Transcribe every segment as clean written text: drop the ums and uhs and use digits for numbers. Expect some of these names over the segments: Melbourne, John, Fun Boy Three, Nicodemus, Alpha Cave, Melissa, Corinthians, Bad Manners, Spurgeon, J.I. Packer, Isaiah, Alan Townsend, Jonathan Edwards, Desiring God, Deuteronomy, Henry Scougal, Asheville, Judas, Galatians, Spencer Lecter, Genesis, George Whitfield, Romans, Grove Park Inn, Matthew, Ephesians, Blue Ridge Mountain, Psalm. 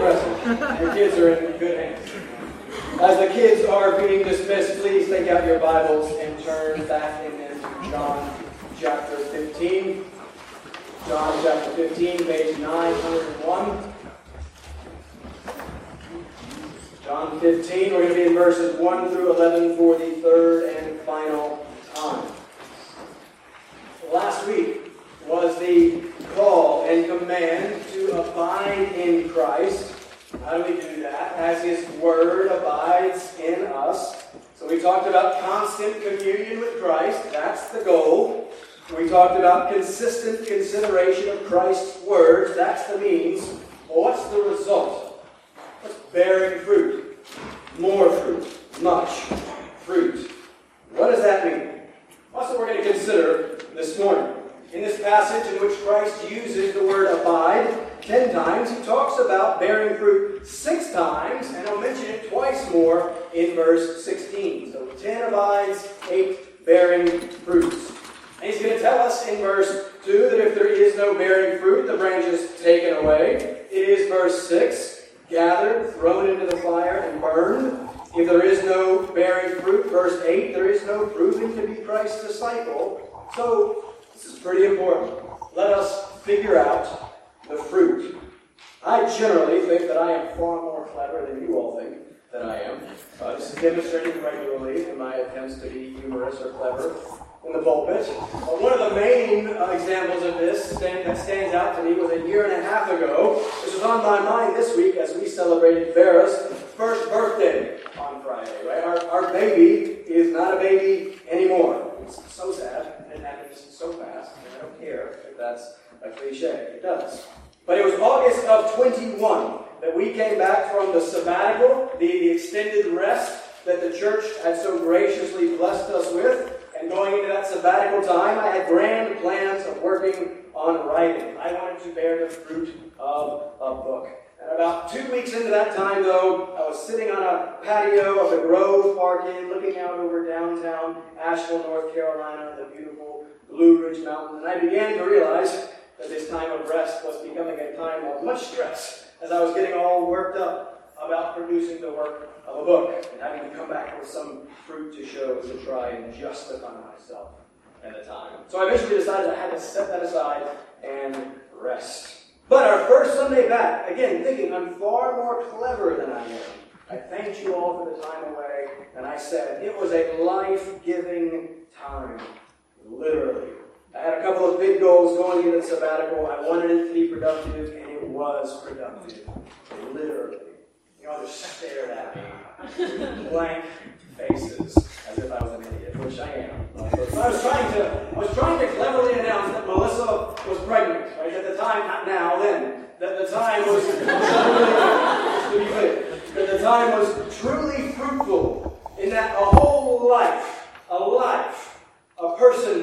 impressive. Your kids are in good hands. As the kids are being dismissed, please take out your Bibles and turn back into John chapter 15. John chapter 15, page 901. John 15, we're going to be in verses 1 through 11 for the third and final time. Last week was the call and command to abide in Christ. How do we do that? As His Word abides in us. So we talked about constant communion with Christ. That's the goal. We talked about consistent consideration of Christ's words. That's the means. Well, what's the result? It's bearing fruit, more fruit, much fruit. What does that mean? That's what we're going to consider this morning. In this passage in which Christ uses the word abide 10 times, He talks about bearing fruit 6 times, and He'll mention it twice more in verse 16. So 10 abides, 8 bearing fruits. And He's going to tell us in verse 2 that if there is no bearing fruit, the branch is taken away. It is verse 6. Gathered, thrown into the fire, and burned. If there is no bearing fruit, verse 8, there is no proving to be Christ's disciple. So, this is pretty important. Let us figure out the fruit. I generally think that I am far more clever than you all think that I am. This is demonstrated regularly in my attempts to be humorous or clever in the pulpit. One of the main examples of this that stands out to me was 1.5 years ago. This was on my mind this week as we celebrated Vera's first birthday on Friday. Right? Our baby is not a baby anymore. It's so sad. It happens so fast. And I don't care if that's a cliche. It does. But it was August of 21 that we came back from the sabbatical, the extended rest that the church had so graciously blessed us with. And going into that sabbatical time, I had grand plans of working on writing. I wanted to bear the fruit of a book. And about 2 weeks into that time, though, I was sitting on a patio of the Grove Park Inn, looking out over downtown Asheville, North Carolina, the beautiful Blue Ridge Mountain. And I began to realize that this time of rest was becoming a time of much stress, as I was getting all worked up about producing the work of a book, and having to come back with some fruit to show to try and justify myself at the time. So I eventually decided I had to set that aside and rest. But our first Sunday back, again, thinking I'm far more clever than I am, I thanked you all for the time away, and I said it was a life-giving time, literally. I had a couple of big goals going into the sabbatical. I wanted it to be productive, and it was productive, literally. Y'all just stared at me, blank faces, as if I was an idiot, which I am. So I was trying to cleverly announce that Melissa was pregnant, right? At the time, not now, then. That the time was that the time was truly fruitful, in that a whole life, a person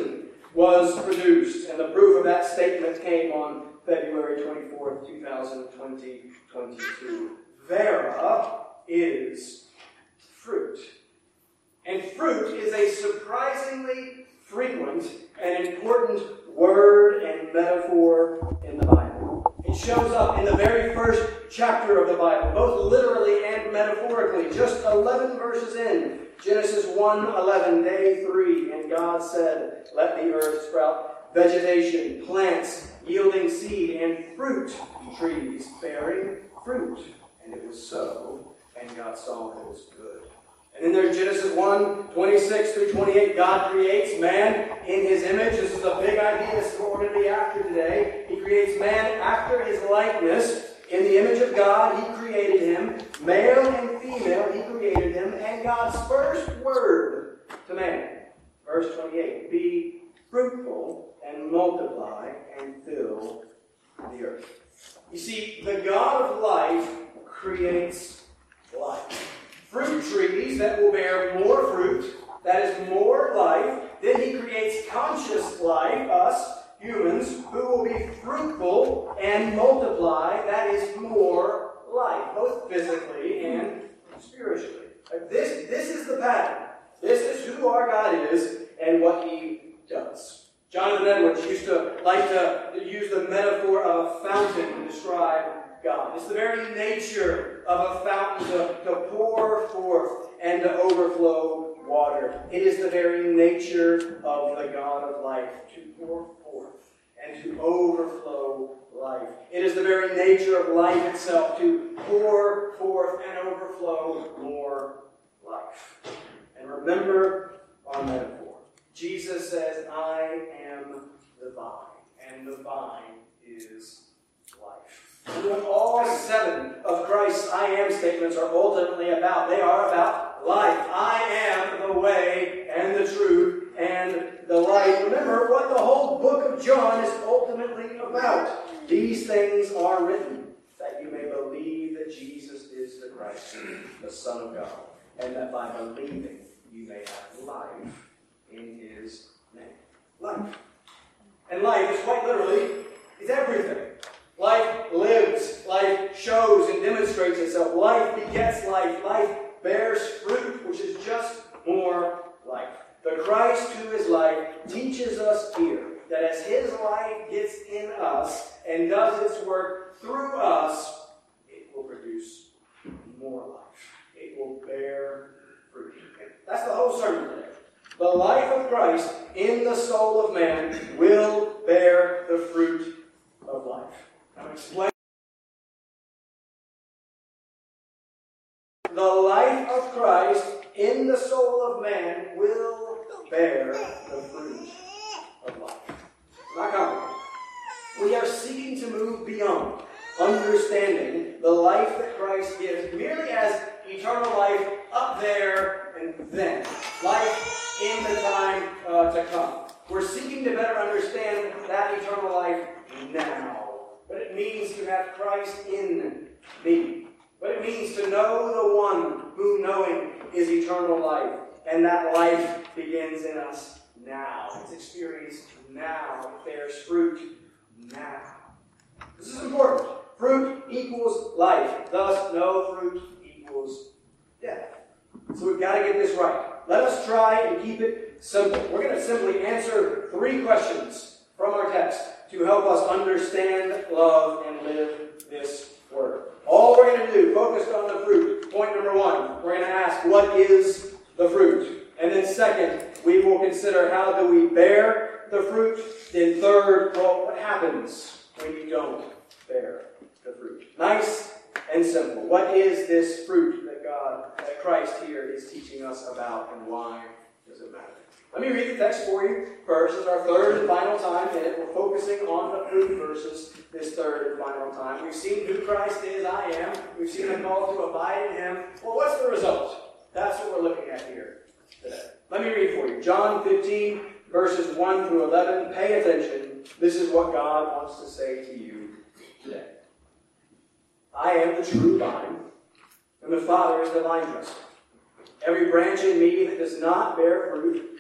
was produced, and the proof of that statement came on February 24th, 2022. Vera is fruit. And fruit is a surprisingly frequent and important word and metaphor in the Bible. It shows up in the very first chapter of the Bible, both literally and metaphorically. Just 11 verses in, Genesis 1:11, day 3, and God said, "Let the earth sprout vegetation, plants yielding seed, and fruit trees bearing fruit. And it was so, and God saw that it was good." And then there's Genesis 1:26 through 28. God creates man in His image. This is a big idea. This is what we're going to be after today. He creates man after His likeness. In the image of God, He created him. Male and female, He created him. And God's first word to man, verse 28, "Be fruitful and multiply and fill the earth." You see, the God of life creates life. Fruit trees that will bear more fruit, that is more life. Then He creates conscious life, us humans, who will be fruitful and multiply, that is more life, both physically and spiritually. This is the pattern. This is who our God is and what He does. Jonathan Edwards used to like to use the metaphor of a fountain to describe God. It's the very nature of a fountain to pour forth and to overflow water. It is the very nature of the God of life to pour forth and to overflow life. It is the very nature of life itself to pour forth and overflow more life. And remember our metaphor. Jesus says, I am the vine, and the vine is life. And all seven of Christ's I am statements are ultimately about. They are about life. I am the way and the truth and the life. Remember what the whole book of John is ultimately about. These things are written that you may believe that Jesus is the Christ, the Son of God, and that by believing you may have life in His name. Life. And life is quite literally, it's everything. Life lives, life shows and demonstrates itself. Life begets life. Life bears fruit, which is just more life. The Christ who is life teaches us here that as His life gets in us and does its work through us, it will produce more life. It will bear fruit. That's the whole sermon today. The life of Christ in the soul of man will bear the fruit of life. Now explain. The life of Christ in the soul of man will bear the fruit of life. Not complicated. We are seeking to move beyond understanding the life that Christ gives merely as eternal life up there and then. Life in the time to come. We're seeking to better understand that eternal life now. What it means to have Christ in me. What it means to know the one who knowing is eternal life. And that life begins in us now. It's experienced now. It bears fruit now. This is important. Fruit equals life. Thus, no fruit equals death. So we've got to get this right. Let us try and keep it simple. We're going to simply answer three questions from our text to help us understand, love, and live this word. All we're going to do, focused on the fruit, point number one, we're going to ask, what is the fruit? And then second, we will consider how do we bear the fruit? Then third, well, what happens when you don't bear the fruit? Nice and simple. What is this fruit that God, that Christ here is teaching us about, and why does it matter? Let me read the text for you first. It's our third and final time in it. We're focusing on the fruit verses this third and final time. We've seen who Christ is, I am. We've seen the call to abide in Him. Well, what's the result? That's what we're looking at here today. Let me read for you. John 15, verses 1 through 11. Pay attention. This is what God wants to say to you today. I am the true vine, and the Father is the vine dresser. Every branch in me that does not bear fruit,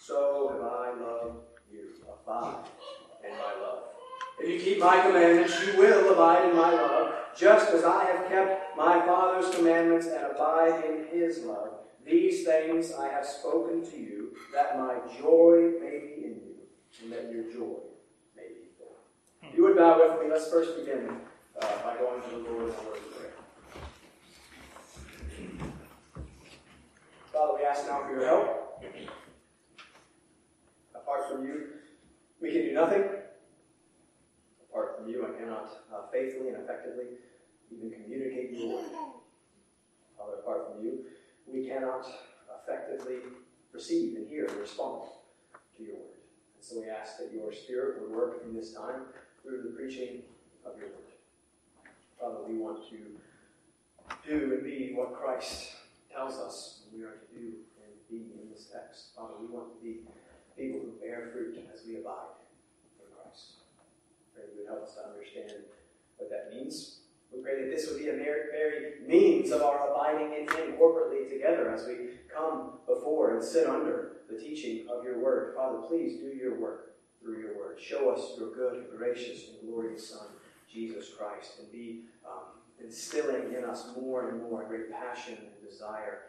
so have I loved you. Abide in my love. If you keep my commandments, you will abide in my love, just as I have kept my Father's commandments and abide in His love. These things I have spoken to you, that my joy may be in you, and that your joy may be full. If you would bow with me, let's first begin by going to the Lord's word in prayer. Father, we ask now for your help. Apart from you, we can do nothing. Apart from you, I cannot faithfully and effectively even communicate your word. you, we cannot effectively receive and hear and respond to your word. And so we ask that your Spirit would work in this time through the preaching of your word. Father, we want to do and be what Christ tells us we are to do and be in this text. Father, we want to be people who bear fruit as we abide in Christ. Pray you would help us to understand what that means. We pray that this would be a very means of our abiding in Him corporately together as we come before and sit under the teaching of your word. Father, please do your work through your word. Show us your good, gracious, and glorious Son, Jesus Christ, and be instilling in us more and more a great passion and desire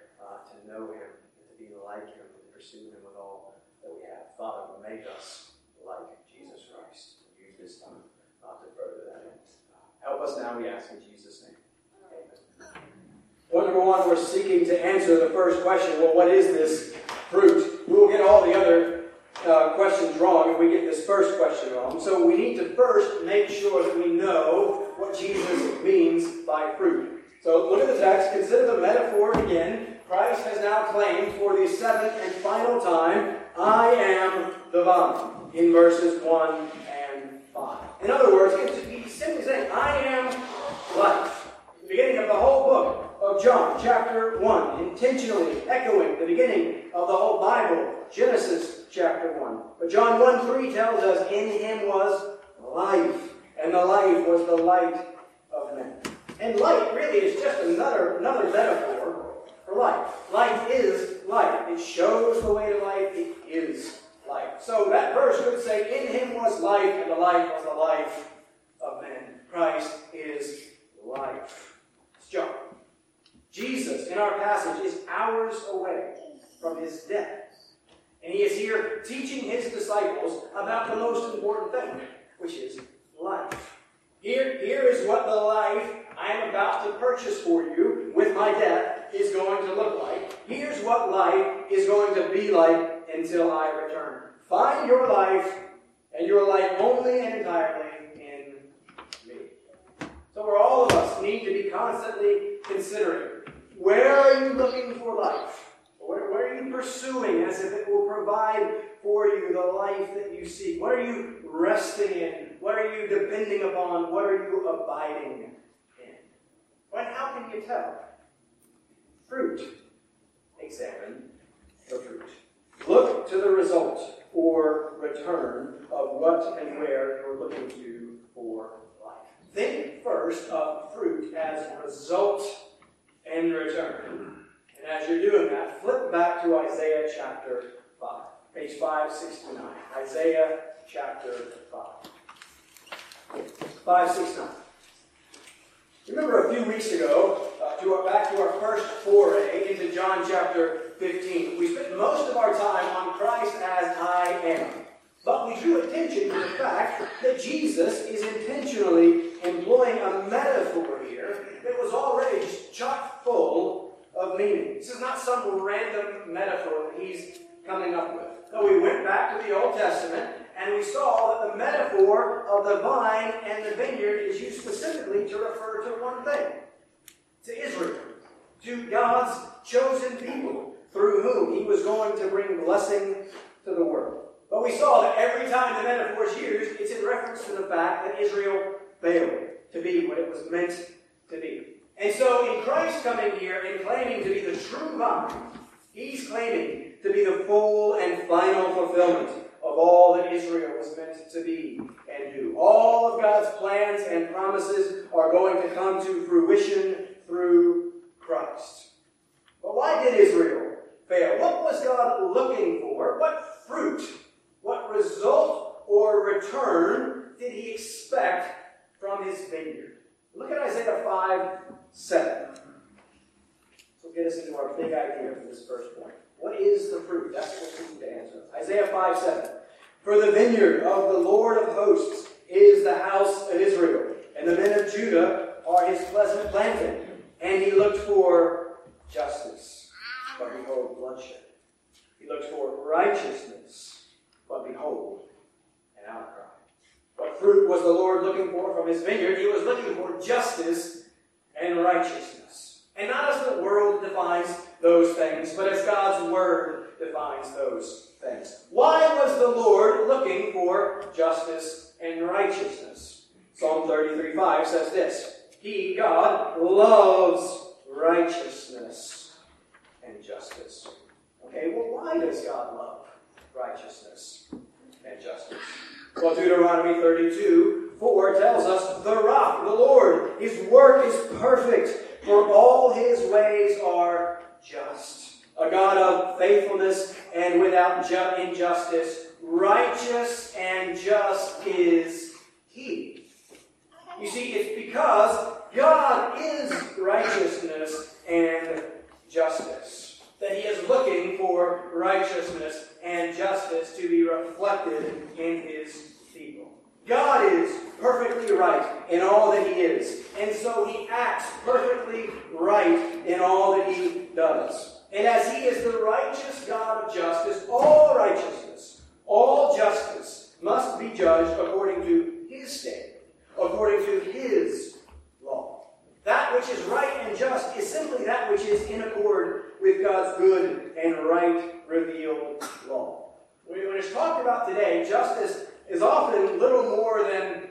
to know Him, and to be like Him, and to pursue Him with all that we have. Father, make us like Jesus Christ. Use this time to further that end. Help us now, we ask in Jesus' name. Amen. Point number one, we're seeking to answer the first question. Well, what is this fruit? We will get all the other questions wrong if we get this first question wrong. So we need to first make sure that we know what Jesus means by fruit. So look at the text. Consider the metaphor again. Christ has now claimed for the seventh and final time, I am the vine, in verses 1 and 5. In other words, he's simply saying, I am life. The beginning of the whole book of John, chapter 1, intentionally echoing the beginning of the whole Bible, Genesis chapter 1. But John 1:3 tells us, in him was life, and the life was the light of men. And light really is just another metaphor for life. Light is light. It shows the way to life. It is life. So that verse would say, in him was life, and the life was the life of men. Christ is life. It's John. Jesus, in our passage, is hours away from his death. And he is here teaching his disciples about the most important thing, which is life. Here is what the life I am about to purchase for you with my death is going to look like. Here's what life is going to be like until I return. Find your life, and your life only and entirely in me. So where all of us need to be constantly considering, where are you looking for life? What are you pursuing as if it will provide for you the life that you seek? What are you resting in? What are you depending upon? What are you abiding in? Well, how can you tell? Fruit. Examine the fruit. Look to the result or return of what and where you're looking to for life. Think first of fruit as result and return. And as you're doing that, flip back to Isaiah chapter 5, page 569. Isaiah chapter 5. 569. Remember a few weeks ago, back to our first foray into John chapter 15. We spent most of our time on Christ as I am. But we drew attention to the fact that Jesus is intentionally employing a metaphor here that was already chock full of meaning. This is not some random metaphor that he's coming up with. So we went back to the Old Testament and we saw that the metaphor of the vine and the vineyard is used specifically to refer to one thing, to Israel, to God's chosen people through whom he was going to bring blessing to the world. But we saw that every time the metaphor is used, it's in reference to the fact that Israel failed to be what it was meant to be. And so in Christ coming here and claiming to be the true vine, he's claiming to be the full and final fulfillment of all that Israel was meant to be and do. All of God's plans and promises are going to come to fruition through Christ. But why did Israel fail? What was God looking for? What fruit, what result or return did he expect from his vineyard? Look at Isaiah 5:7. This will get us into our big idea for this first point. What is the fruit? That's what we need to answer. Isaiah 5:7. For the vineyard of the Lord of hosts is the house of Israel, and the men of Judah are his pleasant planting. And he looked for justice, but behold, bloodshed. He looked for righteousness, but behold, an outcry. What fruit was the Lord looking for from his vineyard? He was looking for justice and righteousness. And not as the world defines those things, but as God's word defines those things. Why was the Lord looking for justice and righteousness? Psalm 33:5 says this, He, God, loves righteousness and justice. Okay, well, why does God love righteousness and justice? Well, Deuteronomy 32:4 tells us, The rock, the Lord, His work is perfect, for all His ways are just. A God of faithfulness and without injustice, righteous and just is He. You see, it's because God is righteousness and justice that He is looking for righteousness and justice to be reflected in His people. God is perfectly right in all that He is, and so He acts perfectly right in all that He does. And as He is the righteous God of justice, all justice must be judged according to His standard, according to His law. That which is right and just is simply that which is in accord with God's good and right revealed law. When it's talked about today, justice is often little more than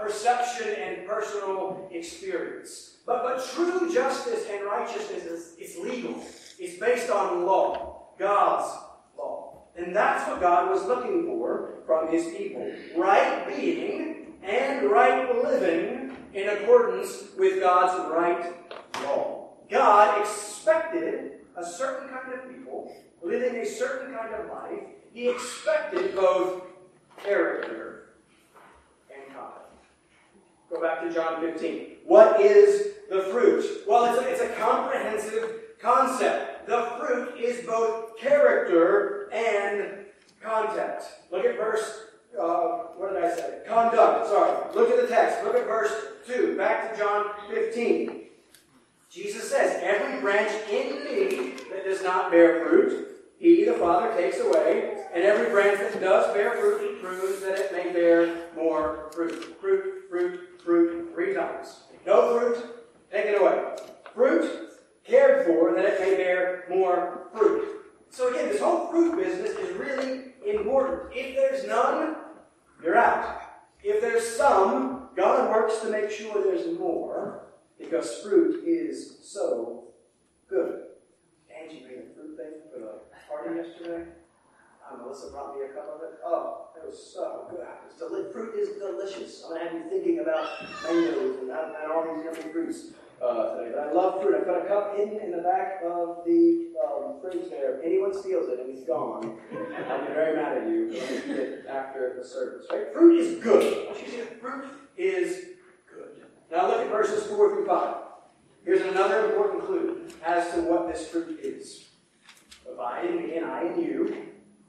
perception and personal experience. But true justice and righteousness is legal. It's based on law, God's law. And that's what God was looking for from His people. Right being and right living in accordance with God's right law. God expected a certain kind of people living a certain kind of life. He expected both character and conduct. Go back to John 15. What is the fruit? Well, it's a comprehensive concept. The fruit is both character and conduct. Look at verse, Conduct, sorry. Look at the text. Look at verse 2. Back to John 15. Jesus says, Every branch in me that does not bear fruit, He, the Father, takes away, and every branch that does bear fruit, He prunes that it may bear more fruit. Fruit, 3 times. No fruit, take it away. Fruit, cared for, that it may bear more fruit. So again, this whole fruit business is really important. If there's none, you're out. If there's some, God works to make sure there's more, because fruit is so good. Angie made a fruit thing for the party yesterday. Melissa brought me a cup of it. Oh, it was so good. Fruit is delicious. I'm going to have you thinking about mangoes and all these different fruits today. But I love fruit. I put a cup in the back of the fridge there. If anyone steals it and it's gone, I'll be very mad at you after the service. Right? Fruit is good. What you say? Fruit is good. Now look at verses 4 through 5. Here's another important clue as to what this fruit is. I and you,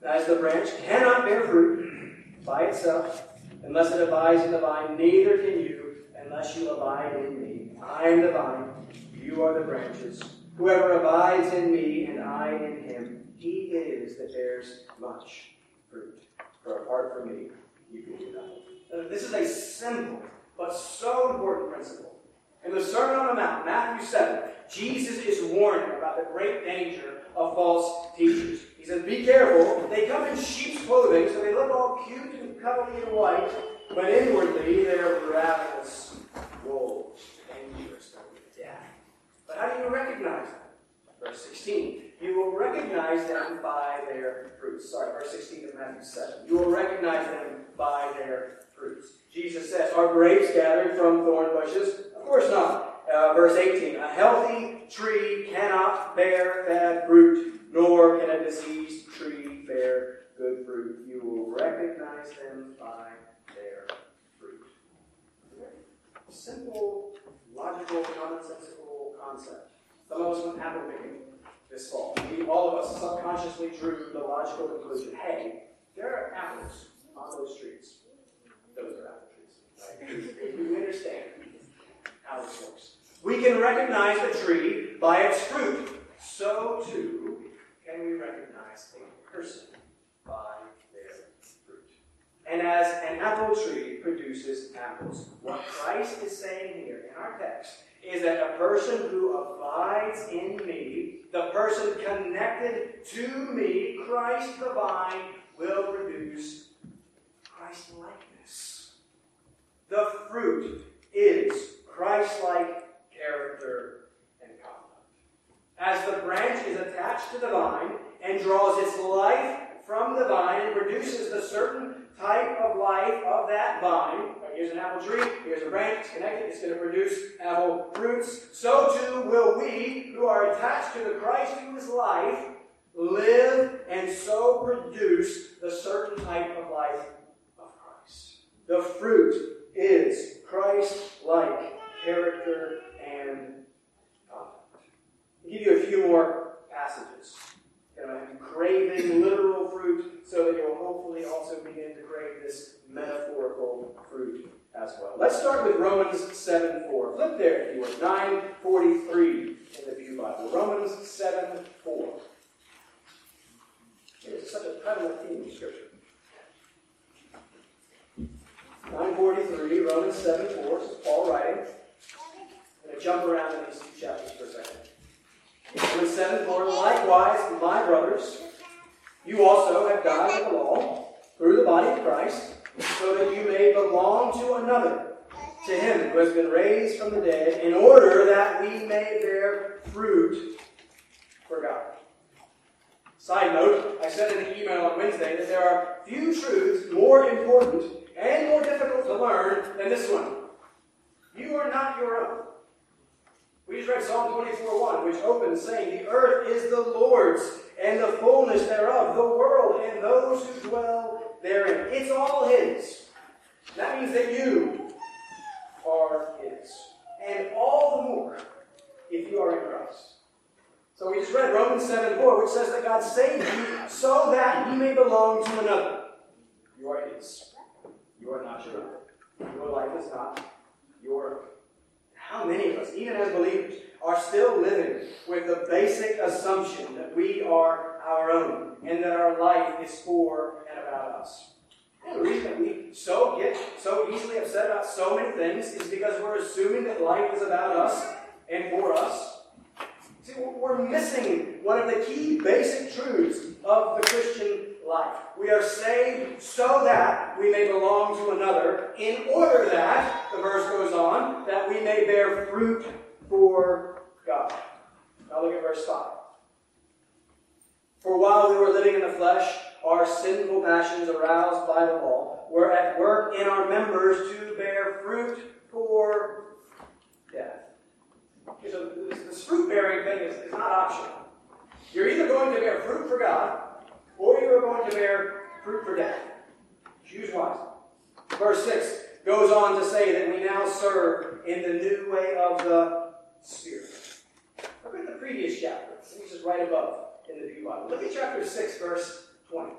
as the branch cannot bear fruit by itself unless it abides in the vine, neither can you unless you abide in me. I am the vine, you are the branches. Whoever abides in me and I in him, he it is that bears much fruit. For apart from me, you can do nothing. This is a simple but so important principle. In the Sermon on the Mount, Matthew 7, Jesus is warning about the great danger of false teachers. He says, be careful. They come in sheep's clothing, so they look all cute and cuddly and white, but inwardly they're ravenous wolves, dangerous to death. But how do you recognize them? Verse 16, you will recognize them by their fruits. Verse 16 of Matthew 7. You will recognize them by their fruits. Jesus says, are grapes gathered from thorn bushes? Of course not. Verse 18, a healthy tree cannot bear bad fruit, nor can a diseased tree bear good fruit. You will recognize them by their fruit. Simple, logical, commonsensical concept. Some of us went apple picking this fall. All of us subconsciously drew the logical conclusion, hey, there are apples on those trees. Those are apple trees. Right? You understand how this works. We can recognize a tree by its fruit. So too can we recognize a person by their fruit. And as an apple tree produces apples, what Christ is saying here in our text is that a person who abides in me, the person connected to me, Christ the vine, will produce Christ-likeness. The fruit is Christ-like character and conduct. As the branch is attached to the vine and draws its life from the vine and produces the certain type of life of that vine, here's an apple tree, here's a branch, it's connected, it's going to produce apple roots. So too will we, who are attached to the Christ who is life, live and so produce the certain type of life of Christ. The fruit is Christ-like character and conduct. I'll give you a few more passages. Craving literal fruit so that you'll hopefully also begin to crave this metaphorical fruit as well. Let's start with Romans 7:4. Flip there if you would. 9:43 in the Pew Bible. Romans 7:4. It is such a prevalent theme in Scripture. 9:43, Romans 7:4. This is Paul writing. I'm going to jump around in these two chapters for a second. Verse 7, for likewise, my brothers, you also have died to the law through the body of Christ, so that you may belong to another, to him who has been raised from the dead, in order that we may bear fruit for God. Side note, I said in the email on Wednesday that there are few truths more important and more difficult to learn than this one. You are not your own. We just read Psalm 24:1, which opens saying, the earth is the Lord's, and the fullness thereof, the world, and those who dwell therein. It's all His. That means that you are His. And all the more if you are in Christ. So we just read Romans 7:4, which says that God saved you so that you may belong to another. You are His. You are not your own. Your life is not your own. How many of us, even as believers, are still living with the basic assumption that we are our own and that our life is for and about us? And the reason that we get so easily upset about so many things is because we're assuming that life is about us and for us. See, we're missing one of the key basic truths of the Christian life. We are saved so that we may belong to another, in order that, the verse goes on, that we may bear fruit for God. Now look at verse 5. For while we were living in the flesh, our sinful passions aroused by the law were at work in our members to bear fruit for death. So this fruit-bearing thing is not optional. You're either going to bear fruit for God, or you are going to bear fruit for death. Choose wisely. Verse 6 goes on to say that we now serve in the new way of the Spirit. Look at the previous chapter. This is right above in the Pew Bible. Look at chapter 6, verse 20.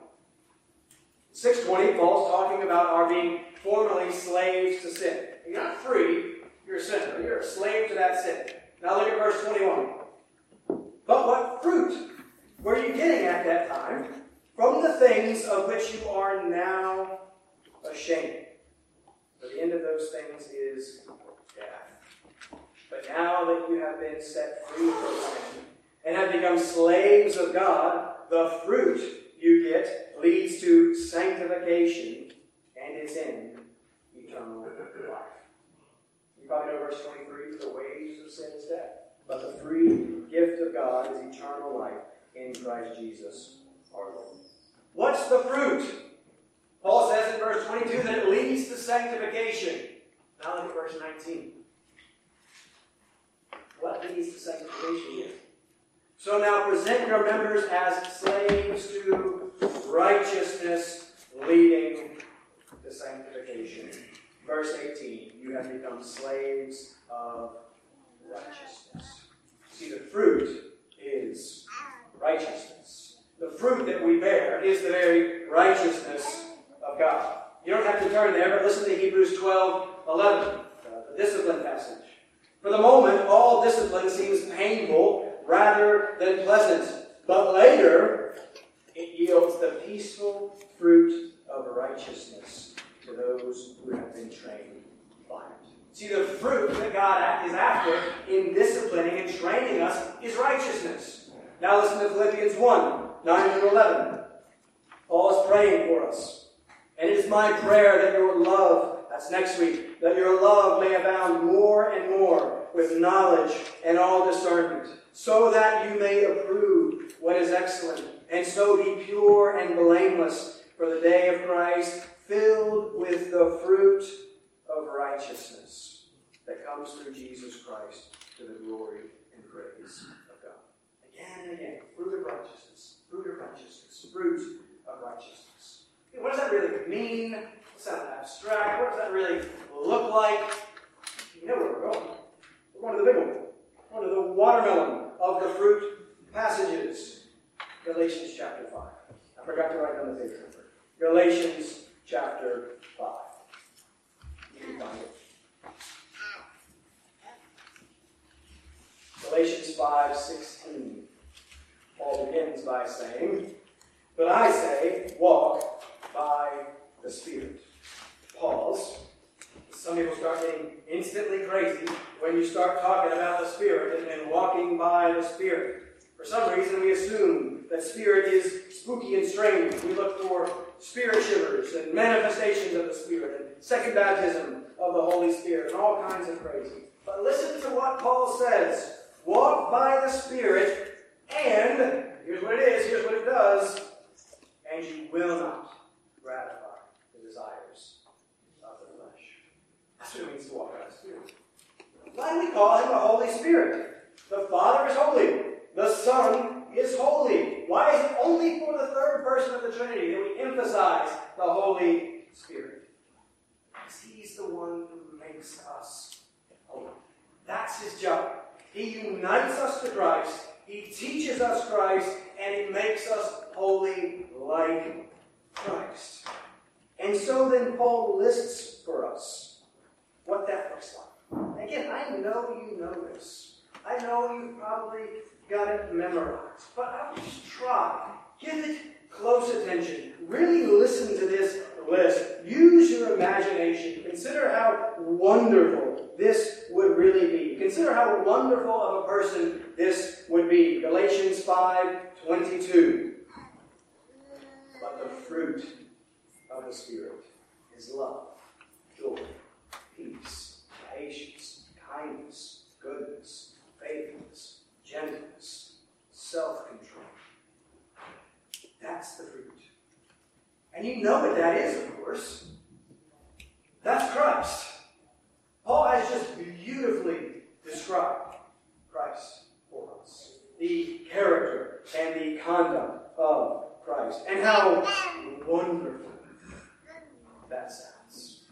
6:20, Paul's talking about our being formerly slaves to sin. You're not free, you're a sinner. You're a slave to that sin. Now look at verse 21. But what fruit were you getting at that time from the things of which you are now ashamed? For the end of those things is death. But now that you have been set free from sin and have become slaves of God, the fruit you get leads to sanctification and its end, eternal life. You probably know verse 23, the wages of sin is death, but the free gift of God is eternal life in Christ Jesus our Lord. What's the fruit? Paul says in verse 22 that it leads to sanctification. Now look at verse 19. What leads to sanctification here? So now present your members as slaves to righteousness, leading to sanctification. Verse 18, you have become slaves of righteousness. See, the fruit is righteousness. The fruit that we bear is the very righteousness of God. You don't have to turn there, but listen to Hebrews 12:11, the discipline passage. For the moment, all discipline seems painful rather than pleasant, but later it yields the peaceful fruit of righteousness to those who have been trained by it. See, the fruit that God is after in disciplining and training us is righteousness. Now listen to Philippians 1, 9 and 11. Paul is praying for us. And it is my prayer that your love, that's next week, that your love may abound more and more with knowledge and all discernment, so that you may approve what is excellent, and so be pure and blameless for the day of Christ, filled with the fruit of righteousness that comes through Jesus Christ to the glory and praise of God. Again and again, fruit of righteousness, fruit of righteousness, fruit of righteousness. What does that really mean? What's that abstract? What does that really look like? You know where we're going. We're going to the big one. We're going to the watermelon of the fruit passages. Galatians chapter 5. I forgot to write down the page number. Galatians chapter 5. You can find it. Galatians 5:16. Paul begins by saying, "But I say, walk by the Spirit." Pause. Some people start getting instantly crazy when you start talking about the Spirit and then walking by the Spirit. For some reason, we assume that Spirit is spooky and strange. We look for Spirit shivers and manifestations of the Spirit and second baptism of the Holy Spirit and all kinds of crazy. But listen to what Paul says. Walk by the Spirit, and here's what it is, here's what it does, and you will not gratify the desires of the flesh. That's what it means to walk by the Spirit. Why do we call him the Holy Spirit? The Father is holy. The Son is holy. Why is it only for the third person of the Trinity that we emphasize the Holy Spirit? Because he's the one who makes us holy. That's his job. He unites us to Christ. He teaches us Christ. And he makes us holy like Christ. And so then Paul lists for us what that looks like. Again, I know you know this. I know you've probably got it memorized. But I'll just try. Give it close attention. Really listen to this list. Use your imagination. Consider how wonderful this would really be. Consider how wonderful of a person this would be. Galatians 5:22. But the fruit of the Spirit is love, joy, peace, patience, kindness, goodness, faithfulness, gentleness, self-control. That's the fruit. And you know what that is, of course. That's Christ. Paul has just beautifully described Christ for us. The character and the conduct of Christ. And how wonderful that sounds.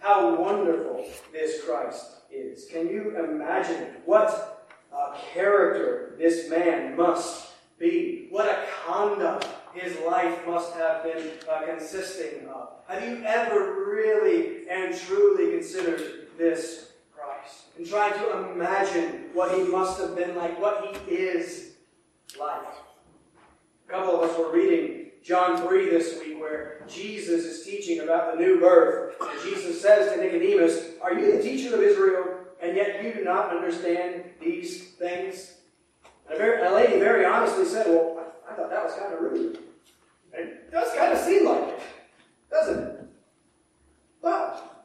How wonderful this Christ is. Can you imagine it? What a character this man must be. What a conduct his life must have been consisting of. Have you ever really and truly considered this Christ and tried to imagine what he must have been like, what he is like? A couple of us were reading John 3 this week, where Jesus is teaching about the new birth. And Jesus says to Nicodemus, "Are you the teacher of Israel, and yet you do not understand these things?" And a lady very honestly said, "Well, I thought that was kind of rude. And it does kind of seem like it, doesn't it?" But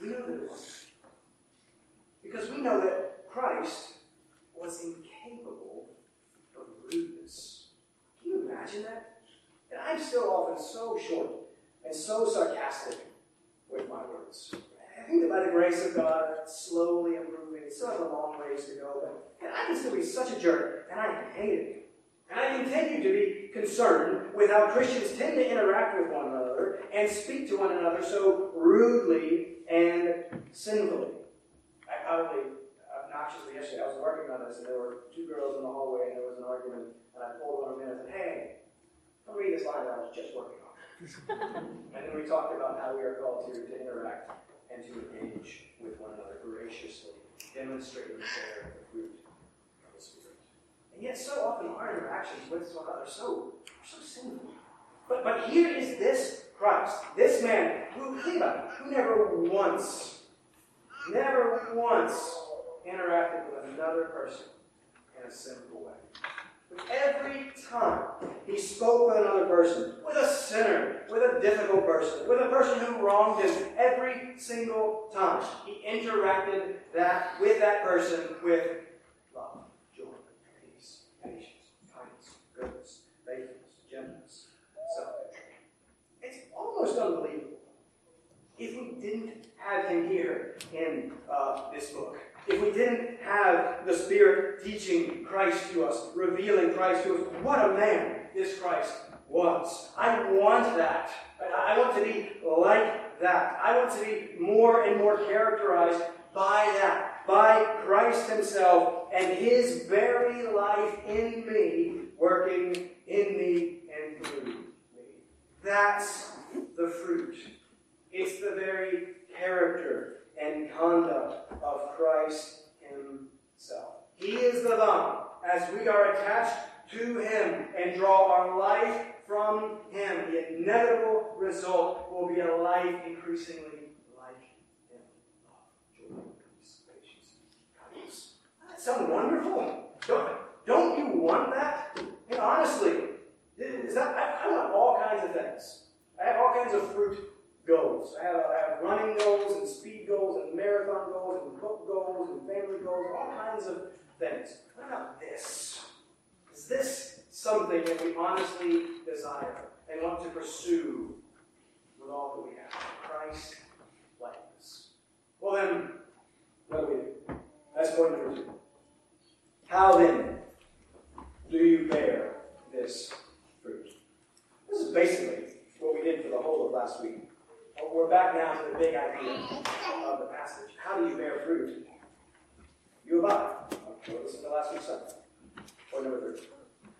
we know that it wasn't. Because we know that Christ was incapable of rudeness. Can you imagine that? And I'm still often so short and so sarcastic with my words. I think that by the grace of God, slowly improving. It still has a long ways to go, but I can still be such a jerk, and I hate it. And I continue to be concerned with how Christians tend to interact with one another and speak to one another so rudely and sinfully. I probably obnoxiously yesterday, I was working on this, and there were two girls in the hallway, and there was an argument, and I pulled one of them and I said, "Hey, come read this line that I was just working on." And then we talked about how we are called to interact and to engage with one another graciously, demonstrating there the fruit of the Spirit. And yet so often our interactions with one another are so sinful. But here is this Christ, this man, who never once never once interacted with another person in a sinful way. But every time he spoke with another person, with a sinner, with a difficult person, with a person who wronged him, every single time he interacted with that person with love, joy, peace, patience, kindness, goodness, faithfulness, gentleness, self-control. It's almost unbelievable. If we didn't have him here in this book, if we didn't have the Spirit teaching Christ to us, revealing Christ to us, what a man this Christ was. I want that. I want to be like that. I want to be more and more characterized by that, by Christ himself and his very life in me, working in me and through me. That's the fruit. It's the very character and conduct of Christ himself. He is the vine as we are attached to him and draw our life from him. The inevitable result will be a life increasingly like him. Love, joy, peace, patience, kindness. That sounds wonderful. Don't you want that? And honestly, I want all kinds of things. I have all kinds of fruit goals. I have running goals and speed goals and marathon goals and book goals and family goals, all kinds of things. What about this? Is this something that we honestly desire and want to pursue with all that we have? Christ likeness. Well then, what do we do? That's point number 2. How then do you bear this fruit? This is basically what we did for the whole of last week. We're back now to the big idea of the passage. How do you bear fruit? You abide. Okay, listen to last week's Sunday. Point number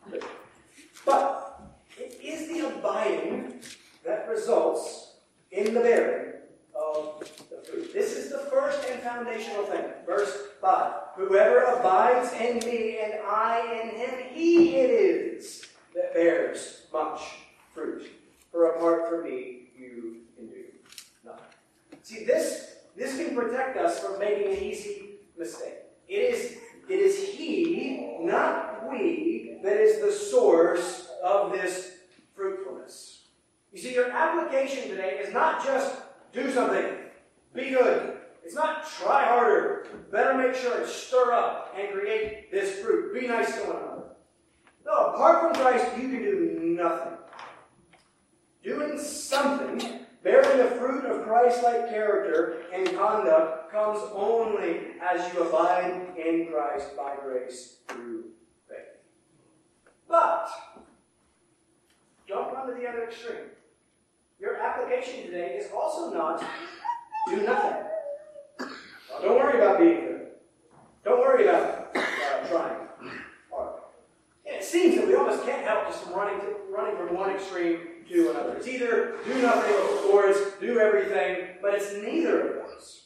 3. But it is the abiding that results in the bearing of the fruit. This is the first and foundational thing. Verse 5. Whoever abides in me and I in him, he it is that bears much fruit. For apart from me, you can do nothing. See, this can protect us from making an easy mistake. It is he, not we, that is the source of this fruitfulness. You see, your application today is not just do something, be good. It's not try harder, better make sure and stir up and create this fruit. Be nice to one another. No, apart from Christ, you can do nothing. Doing something, bearing the fruit of Christ-like character and conduct comes only as you abide in Christ by grace through faith. But don't run to the other extreme. Your application today is also not do nothing. Well, don't worry about being good. Don't worry about trying hard. And it seems that we almost can't help just from running from one extreme to another. It's either do nothing or it's do everything, but it's neither of those.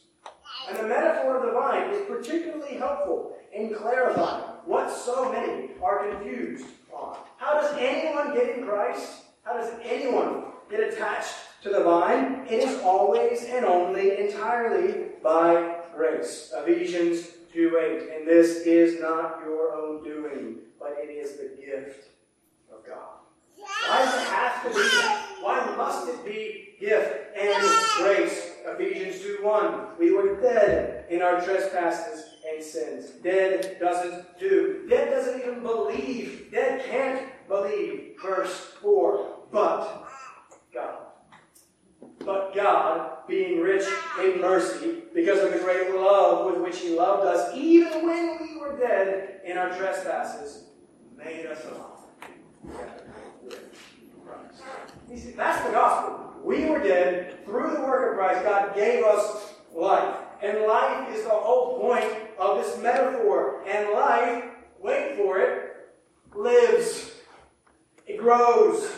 And the metaphor of the vine is particularly helpful in clarifying what so many are confused on. How does anyone get in Christ? How does anyone get attached to the vine? It is always and only entirely by grace. Ephesians 2:8. And this is not your own doing, but it is the gift of God. Why does it have to be that? Why must it be gift and grace? Ephesians 2:1. We were dead in our trespasses and sins. Dead doesn't do. Dead doesn't even believe. Dead can't believe. Verse 4. But God, being rich in mercy, because of the great love with which he loved us, even when we were dead in our trespasses, made us alive. You see, that's the gospel. We were dead. Through the work of Christ, God gave us life. And life is the whole point of this metaphor. And life, wait for it, lives. It grows.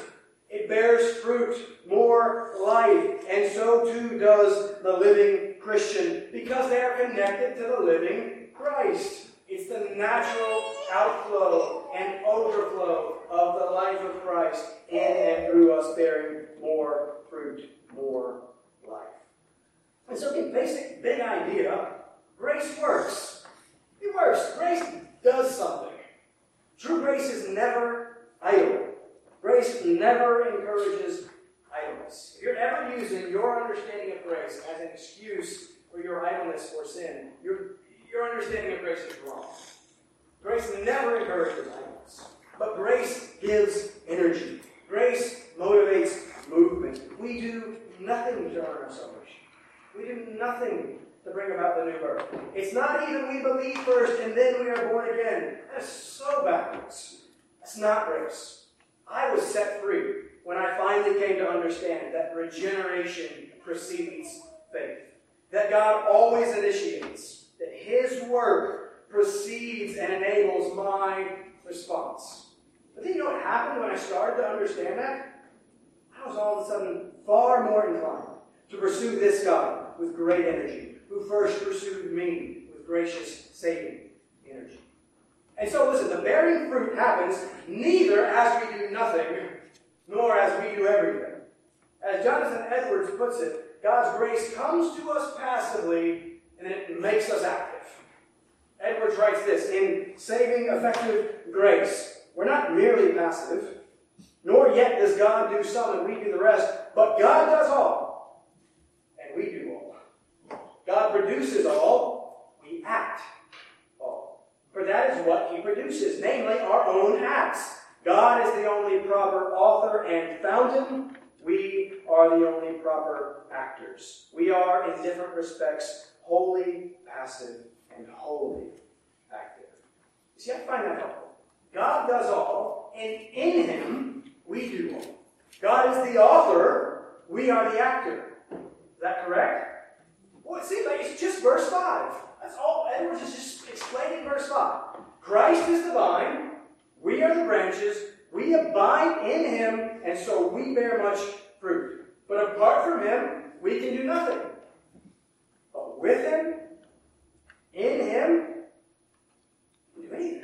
It bears fruit, more life. And so too does the living Christian, because they are connected to the living Christ. It's the natural outflow and overflow of the life of Christ in and through us, bearing more fruit, more life. And so the basic big idea Grace works. It works. Grace does something. True grace is never idle. Grace never encourages idleness. If you're ever using your understanding of grace as an excuse for your idleness or sin, your understanding of grace is wrong. Grace never encourages idleness. But grace gives energy. Grace motivates movement. We do nothing to earn our salvation. We do nothing to bring about the new birth. It's not even we believe first and then we are born again. That's so backwards. That's not grace. I was set free when I finally came to understand that regeneration precedes faith. That God always initiates. That His work precedes and enables my response. But then you know what happened when I started to understand that? I was all of a sudden far more inclined to pursue this God with great energy, who first pursued me with gracious, saving energy. And so listen, the bearing fruit happens neither as we do nothing, nor as we do everything. As Jonathan Edwards puts it, God's grace comes to us passively, and it makes us active. Edwards writes this, in saving, effective grace, we're not merely passive, nor yet does God do some and we do the rest, but God does all, and we do all. God produces all, we act all. For that is what He produces, namely our own acts. God is the only proper author and fountain. We are the only proper actors. We are, in different respects, wholly passive and wholly active. You see, I find that helpful. God does all, and in Him, we do all. God is the author, we are the actor. Is that correct? Well, it seems like it's just verse 5. That's all Edwards is just explaining verse 5. Christ is the vine, we are the branches, we abide in Him, and so we bear much fruit. But apart from Him, we can do nothing. But with Him, in Him, we can do anything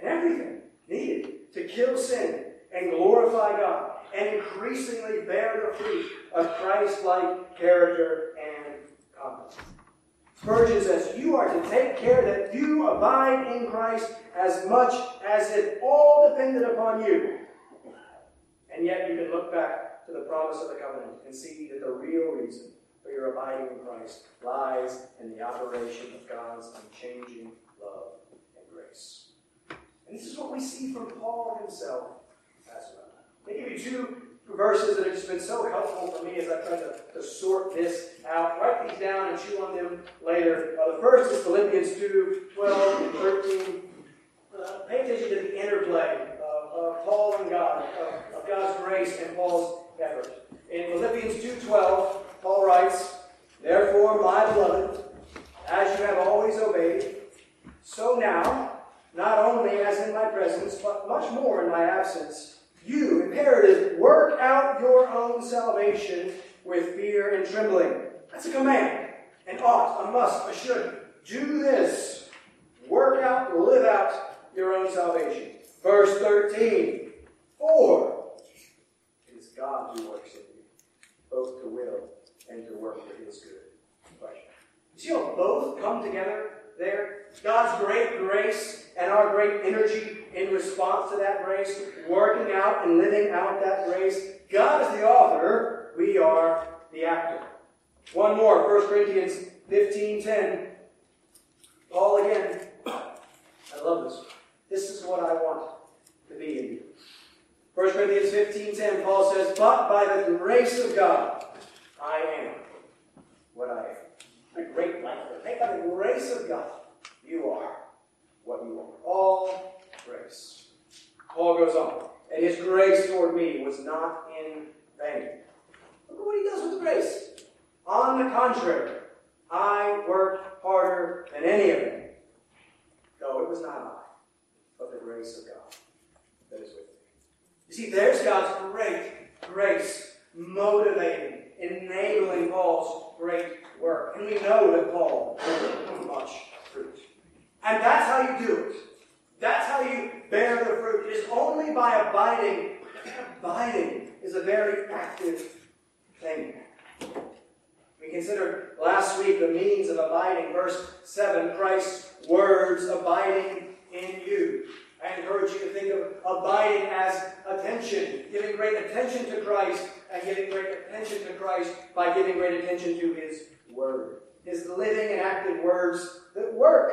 and everything needed to kill sin and glorify God and increasingly bear the fruit of Christ-like character and conduct. Spurgeon says, you are to take care that you abide in Christ as much as if all depended upon you. And yet you can look back to the promise of the covenant and see that the real reason for your abiding in Christ lies in the operation of God's unchanging love and grace. And this is what we see from Paul himself as well. Let me give you two verses that have just been so helpful for me as I try to sort this out. Write these down and chew on them later. The first is Philippians 2:12 and 13. Pay attention to the interplay of Paul and God, of God's grace and Paul's effort. In Philippians 2:12, Paul writes, therefore, my beloved, as you have always obeyed, so now, not only as in my presence, but much more in my absence, you, imperative, work out your own salvation with fear and trembling. That's a command, an ought, a must, a should. Do this. Work out, live out your own salvation. Verse 13, for it is God who works in you, both to will and to work for His good pleasure. You see how both come together there? God's great grace and our great energy in response to that grace, working out and living out that grace. God is the author, we are the actor. One more, 1 Corinthians 15:10. Paul again. I love this. This is what I want to be in you. 1 Corinthians 15:10, Paul says, but by the grace of God, I am what I am. What a great life. By the grace of God, you are what you are. All grace. Paul goes on. And His grace toward me was not in vain. Look at what he does with the grace. On the contrary, I worked harder than any of them. Though it was not I, but the grace of God that is with me. You see, there's God's great grace motivating, enabling Paul's great work. And we know that Paul bore much fruit. And that's how you do it. That's how you bear the fruit. It is only by abiding. Abiding is a very active thing. We Consider last week the means of abiding. Verse 7, Christ's words abiding in you. I encourage you to think of abiding as attention, giving great attention to Christ, and giving great attention to Christ by giving great attention to His Word. His living and active words that work.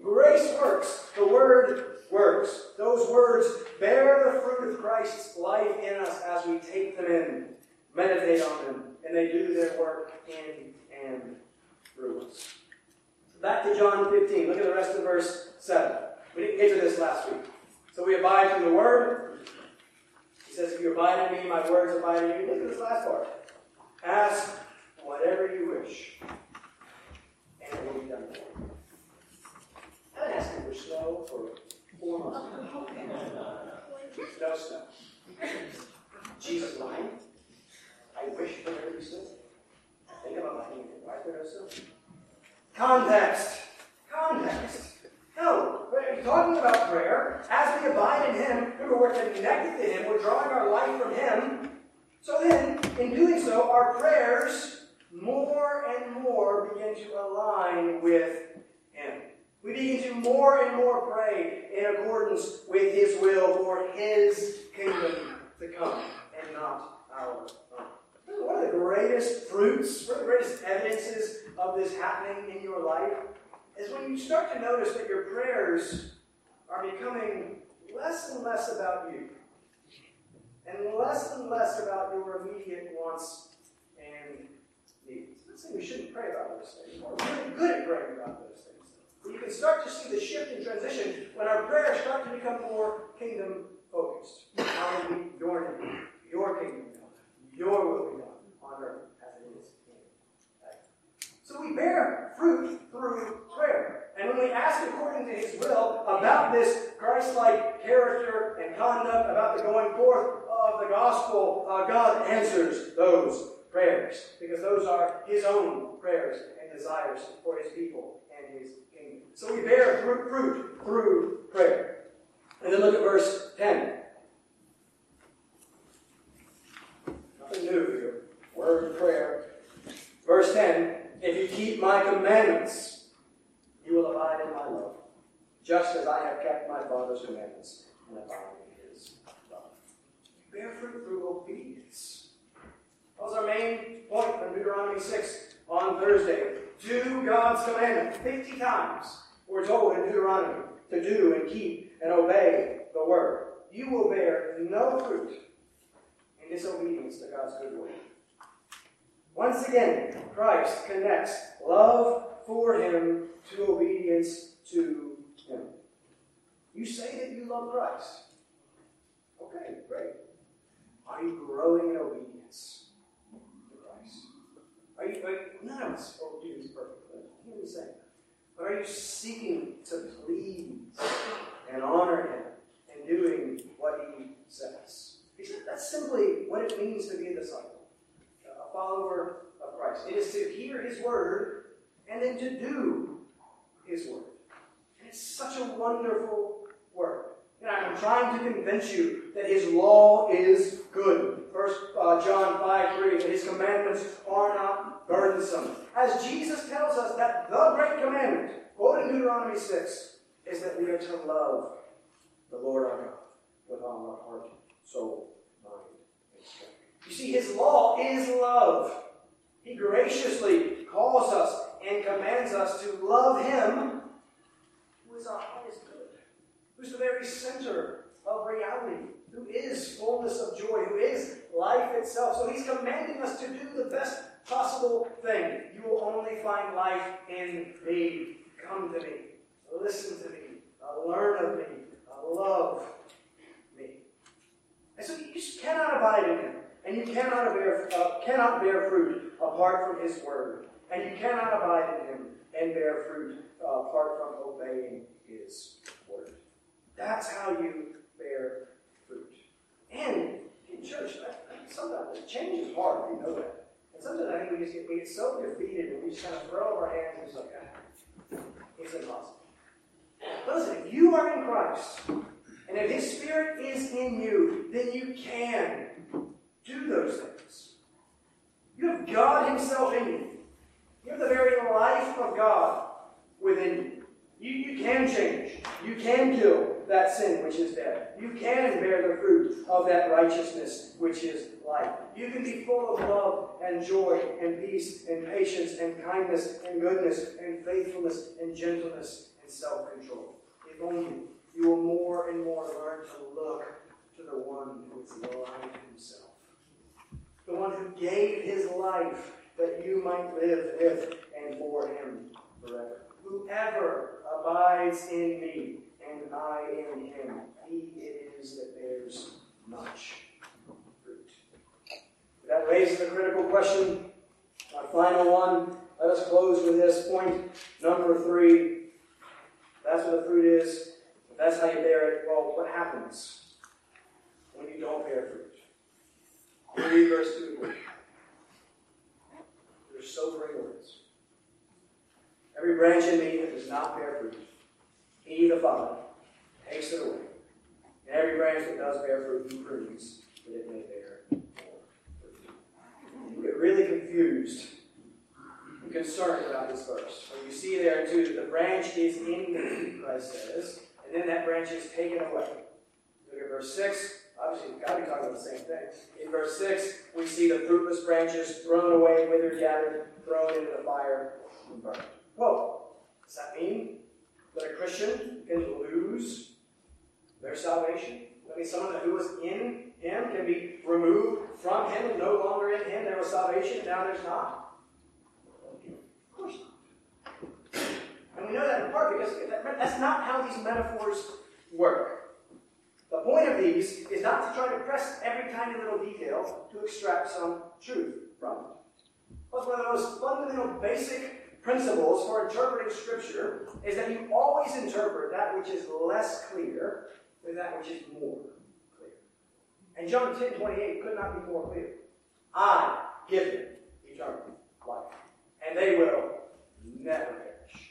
Grace works. The Word works. Those words bear the fruit of Christ's life in us as we take them in, meditate on them, and they do their work in and through us. Back to John 15. Look at the rest of verse 7. We didn't get to this last week. So we abide from the Word. He says, if you abide in me, my words abide in you. Look at this last part. Ask whatever you wish, and it will be done for you. I've been asking for snow for 4 months. No snow. Jesus lying. I wish there would be snow. I think about lying. Why is there no snow? Context. No, we're talking about prayer. As we abide in Him, remember we're connected to Him, we're drawing our life from Him. So then, in doing so, our prayers more and more begin to align with Him. We begin to more and more pray in accordance with His will for His kingdom to come and not our own. One of the greatest fruits, one of the greatest evidences of this happening in your life is when you start to notice that your prayers are becoming less and less about you and less about your immediate wants and needs. I'm not saying we shouldn't pray about those things. We're really good at praying about those things. But you can start to see the shift and transition when our prayers start to become more kingdom-focused. Hallelujah, your name, your kingdom, your will be done on earth as it is in heaven. So we bear fruit through prayer. And when we ask according to His will about this Christ-like character and conduct, about the going forth of the gospel, God answers those prayers, because those are His own prayers and desires for His people and His kingdom. So we bear fruit through prayer. And then look at verse 10. Nothing new here. Word of prayer. Verse 10. If you keep my commandments, you will abide in my love, just as I have kept my Father's commandments and abide in His love. Bear fruit through obedience. That was our main point from Deuteronomy 6 on Thursday. Do God's commandment. 50 times we're told in Deuteronomy to do and keep and obey the word. You will bear no fruit in disobedience to God's good word. Once again, Christ connects love for Him to obedience to Him. You say that you love Christ. Okay, great. Are you growing in obedience to Christ? Are you, none of us obedience is perfect. I can't even say that. But are you seeking to please and honor Him and doing what He says? Because that's simply what it means to be a disciple, a follower of Christ. It is to hear His word and then to do His word. And it's such a wonderful word. And I'm trying to convince you that His law is good. First John 5:3, that His commandments are not burdensome. As Jesus tells us that the great commandment, quoted in Deuteronomy 6, is that we are to love the Lord our God with all our heart, soul, mind, and strength. You see, His law is love. He graciously calls us and commands us to love Him who is our highest good, who's the very center of reality, who is fullness of joy, who is life itself. So He's commanding us to do the best possible thing. You will only find life in me. Come to me. Listen to me. Learn of me. Love me. And so you just cannot abide in Him, and you cannot bear fruit apart from His word. And you cannot abide in Him and bear fruit apart from obeying His word. That's how you bear fruit. And in church, sometimes change is hard. We know that. And sometimes I think we get so defeated and we just kind of throw up our hands and it's like, it's impossible. But listen, if you are in Christ and if His Spirit is in you, then you can do those things. You have God Himself in you. You have the very life of God within you. You can change. You can kill that sin which is death. You can bear the fruit of that righteousness which is life. You can be full of love and joy and peace and patience and kindness and goodness and faithfulness and gentleness and self-control. If only you will more and more learn to look to the one who is alive himself. The one who gave his life that you might live with and for him forever. Whoever abides in me, and I in him, he it is that bears much fruit. That raises the critical question, our final one. Let us close with this point, number 3. That's what the fruit is. If that's how you bear it, well, what happens when you don't bear fruit? I'll read verse 2. They're sobering words. Every branch in me that does not bear fruit, he, the Father, takes it away. And every branch that does bear fruit, he prunes, that it may bear more fruit. You get really confused and concerned about this verse. Well, you see there, too, that the branch is in me, Christ says, and then that branch is taken away. Look at verse 6. Obviously, we've got to be talking about the same thing. In verse 6, we see the fruitless branches thrown away, withered, gathered, thrown into the fire, and burned. Whoa, does that mean that a Christian can lose their salvation? That means someone who was in him can be removed from him and no longer in him. There was salvation, and now there's not. Of course not. And we know that in part because that's not how these metaphors work. The point of these is not to try to press every tiny little detail to extract some truth from it. But one of the most fundamental, basic principles for interpreting Scripture is that you always interpret that which is less clear with that which is more clear. And John 10:28 could not be more clear. I give them eternal life, and they will never perish,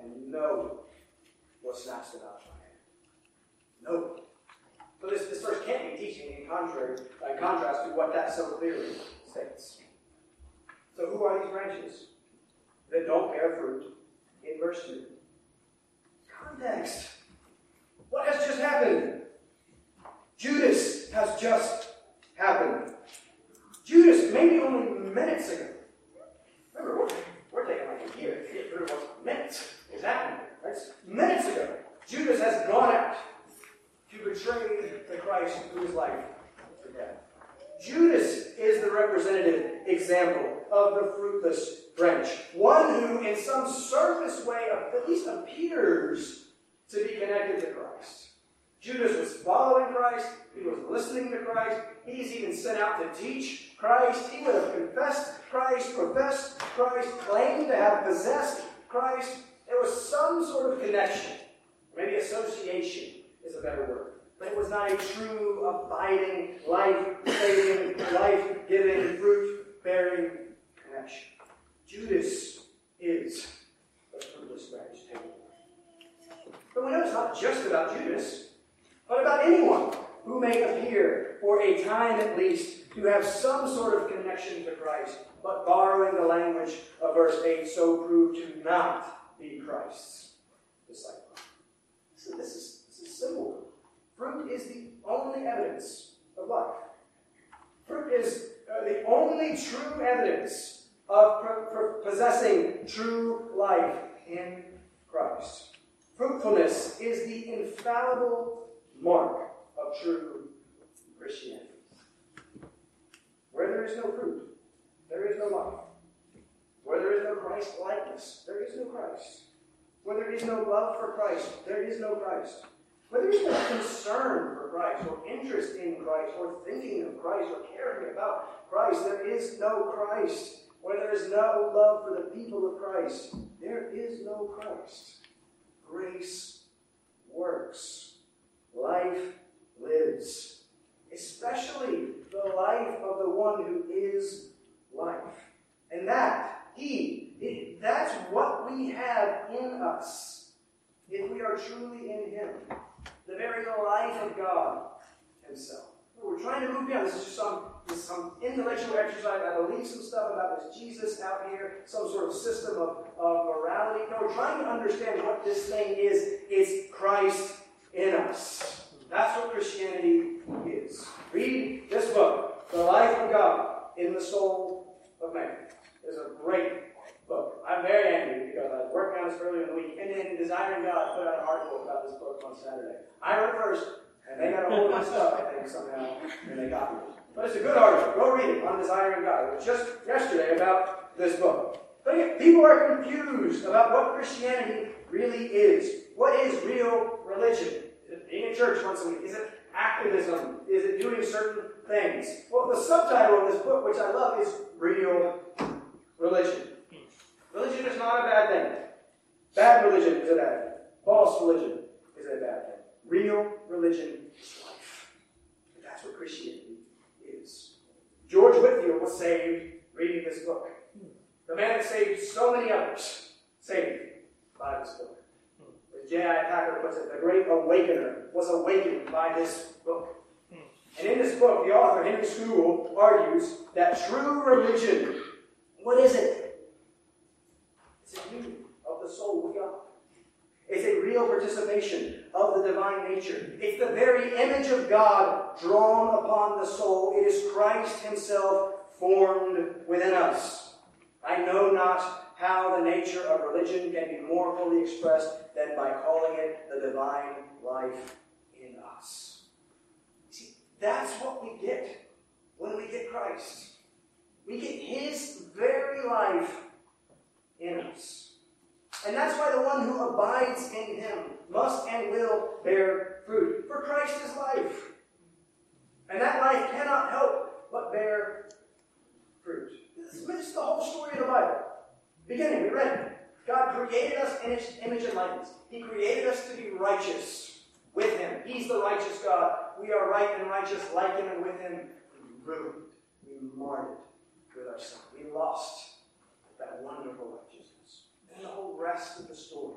and no one will snatch them out of my hand. No one. So this verse can't be teaching in contrast to what that so clearly states. So who are these branches that don't bear fruit in verse 2? Context. What has just happened? Judas has just happened. Judas, maybe only minutes ago. Remember, we're taking like a year to get through what minutes is happening. Right? Minutes ago, Judas has gone out to betray the Christ who is life for death. Judas is the representative example of the fruitless branch, one who in some surface way at least appears to be connected to Christ. Judas was following Christ. He was listening to Christ. He's even sent out to teach Christ. He would have confessed Christ, professed Christ, claimed to have possessed Christ. There was some sort of connection. Maybe association is a better word. But it was not a true, abiding, life-saving, life-giving, fruit-bearing connection. Judas is the fruitless branch taken away. But we know it's not just about Judas, but about anyone who may appear, for a time at least, to have some sort of connection to Christ, but borrowing the language of verse 8, so proved to not be Christ's disciple. So this is simple. Fruit is the only evidence of life. Fruit is the only true evidence of possessing true life in Christ. Fruitfulness is the infallible mark of true Christianity. Where there is no fruit, there is no life. Where there is no Christ-likeness, there is no Christ. Where there is no love for Christ, there is no Christ. Where there is no concern for Christ, or interest in Christ, or thinking of Christ, or caring about Christ, there is no Christ. Where there is no love for the people of Christ, there is no Christ. Grace works. Life lives. Especially the life of the one who is life. And that's what we have in us if we are truly in him. The very life of God himself. I'm trying to move beyond. This is just some intellectual exercise. I believe some stuff about this Jesus out here, some sort of system of morality. No, we're trying to understand what this thing is. It's Christ in us. That's what Christianity is. Read this book, The Life of God in the Soul of Man. It's a great book. I'm very angry because I was working on this earlier in the week, and then Desiring God put out an article about this book on Saturday. I read first, and they got a hold of this stuff, I think, somehow, and they got it. But it's a good article. Go read it on Desiring God. It was just yesterday about this book. But again, people are confused about what Christianity really is. What is real religion? Being in church once a week? Is it activism? Is it doing certain things? Well, the subtitle of this book, which I love, is Real Religion. Religion is not a bad thing. Bad religion is a bad thing. False religion is a bad thing. Real religion is life. And that's what Christianity is. George Whitfield was saved reading this book. The man that saved so many others, saved by this book. As J.I. Packer puts it, the great awakener was awakened by this book. And in this book, the author, Henry Scougal, argues that true religion, what is it? It's a union of the soul with God. It's a real participation of the divine nature. It's the very image of God drawn upon the soul. It is Christ himself formed within us. I know not how the nature of religion can be more fully expressed than by calling it the divine life in us. See, that's what we get when we get Christ. We get his very life in us. And that's why the one who abides in him must and will bear fruit. For Christ is life. And that life cannot help but bear fruit. This is the whole story of the Bible. Beginning, we read it. God created us in his image and likeness. He created us to be righteous with him. He's the righteous God. We are right and righteous like him and with him. We ruined. We marred with our sin. We lost that wonderful righteousness. And the whole rest of the story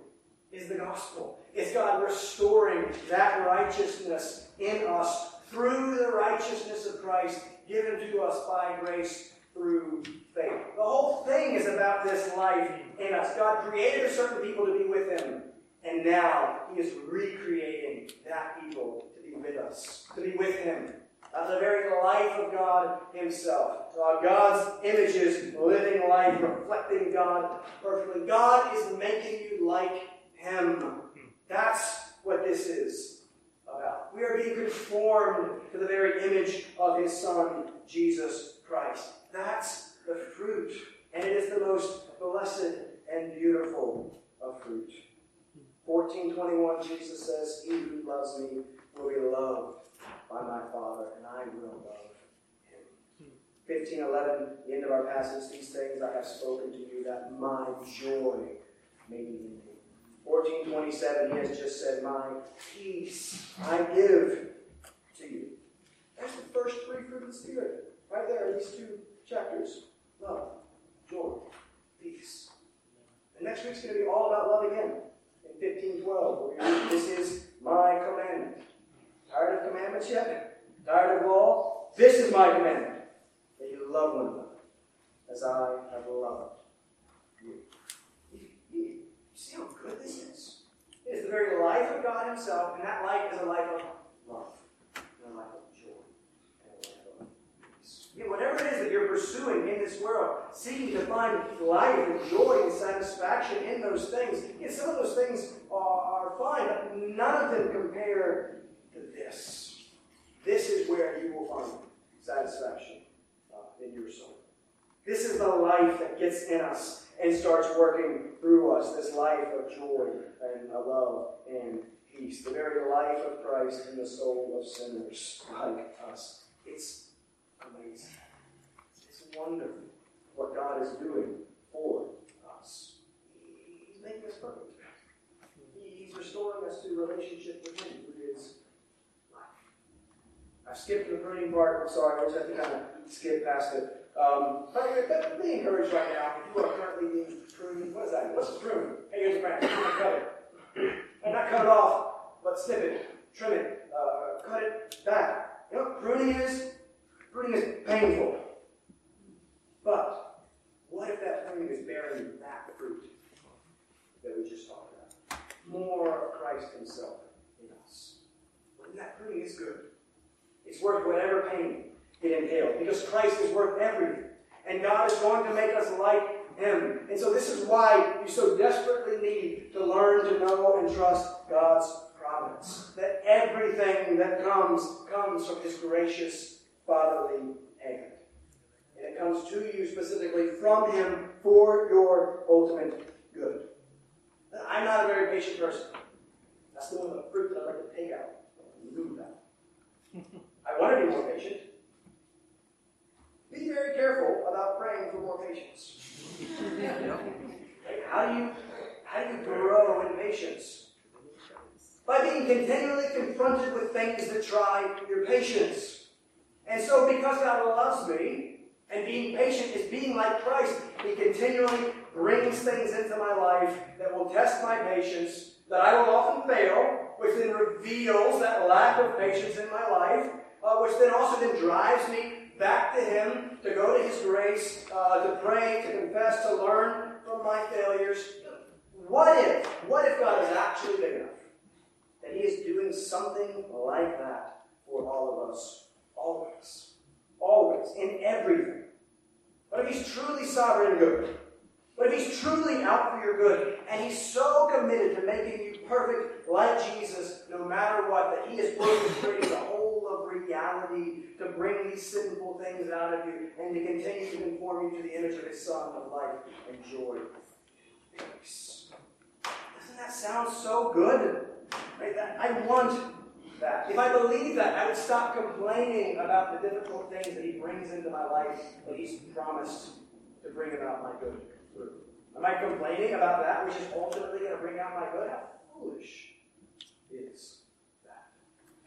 is the gospel. It's God restoring that righteousness in us through the righteousness of Christ given to us by grace through faith. The whole thing is about this life in us. God created a certain people to be with him, and now he is recreating that people to be with us, to be with him. The very life of God himself. God's image is living life, reflecting God perfectly. God is making you like him. That's what this is about. We are being conformed to the very image of his Son, Jesus Christ. That's the fruit. And it is the most blessed and beautiful of fruit. 14:21, Jesus says, "He who loves me will be loved by my Father, and I will love him." 15:11, the end of our passage, "These things I have spoken to you, that my joy may be in you." 14:27, he has just said, "My peace I give to you." That's the first three fruit of the Spirit. Right there in these two chapters. Love, joy, peace. And next week's going to be all about love again. In 15:12, where we read, "This is my commandment." Tired of commandments yet? Tired of law? This is my commandment, that you love one another as I have loved you. You see how good this is? It is the very life of God himself, and that life is a life of love, and a life of joy, and a life of peace. Yeah, whatever it is that you're pursuing in this world, seeking to find life and joy and satisfaction in those things, some of those things are fine, but none of them compare to this. This is where you will find satisfaction in your soul. This is the life that gets in us and starts working through us, this life of joy and love and peace, the very life of Christ in the soul of sinners like us. It's amazing. It's wonderful what God is doing for us. He's making us perfect. He's restoring us to relationship with him, who is I skipped the pruning part. I'm sorry, I just have to kind of skip past it. But be encouraged right now. If you are currently being pruned, what is that? What's pruning? Hey, here's a branch. I'm going to cut it. And not cut it off, but snip it, trim it, cut it back. You know, Pruning is painful. But what if that pruning is bearing that fruit that we just talked about? More of Christ himself in us. And that pruning is good. It's worth whatever pain it entails, because Christ is worth everything. And God is going to make us like him. And so this is why you so desperately need to learn to know and trust God's providence. That everything that comes from his gracious fatherly hand. And it comes to you specifically from him for your ultimate good. I'm not a very patient person. That's the one of the fruit that I like to take out and remove that. I want to be more patient. Be very careful about praying for more patience. Like how do you grow in patience? By being continually confronted with things that try your patience. And so because God loves me, and being patient is being like Christ, he continually brings things into my life that will test my patience, that I will often fail, which then reveals that lack of patience in my life, which then also then drives me back to him, to go to his grace, to pray, to confess, to learn from my failures. What if God is actually big enough that he is doing something like that for all of us, always, in everything? What if he's truly sovereign good? What if he's truly out for your good, and he's so committed to making you perfect like Jesus no matter what, that he is orchestrating the whole of reality to bring these sinful things out of you and to continue to conform you to the image of his Son of life and joy? Doesn't that sound so good? Right? I want that. If I believed that, I would stop complaining about the difficult things that he brings into my life that he's promised to bring about my good. Am I complaining about that, which is ultimately going to bring out my good? How foolish is that?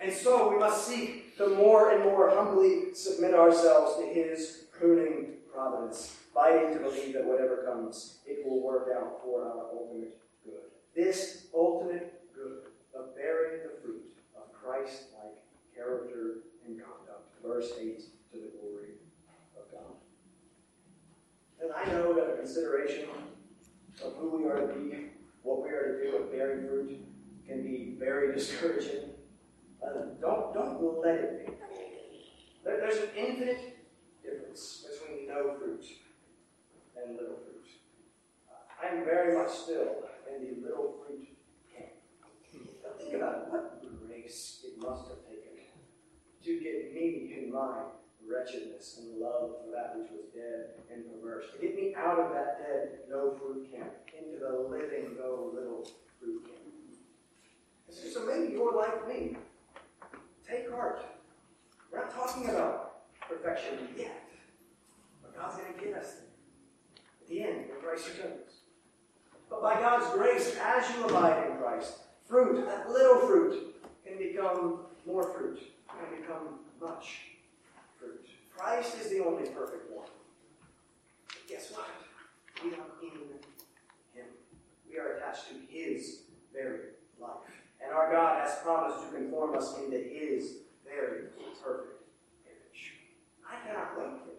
And so we must seek to more and more humbly submit ourselves to his pruning providence, fighting to believe that whatever comes, it will work out for our ultimate good. This ultimate good of bearing the fruit of Christ-like character and conduct. Verse 8, to the glory of God. And I know that a consideration of who we are to be, what we are to do with bearing fruit, can be very discouraging. Don't let it be. There's an infinite difference between no fruit and little fruit. I'm very much still in the little fruit camp. Now think about what grace it must have taken to get me in mind. Wretchedness and love for that which was dead and perverse. To get me out of that dead, no fruit camp, into the living, no little fruit camp. So maybe you're like me. Take heart. We're not talking about perfection yet. But God's going to get us there. At the end, when Christ returns. But by God's grace, as you abide in Christ, fruit, that little fruit, can become more fruit, can become much. Christ is the only perfect one. But guess what? We are in him. We are attached to his very life. And our God has promised to conform us into his very perfect image. I cannot wait for that.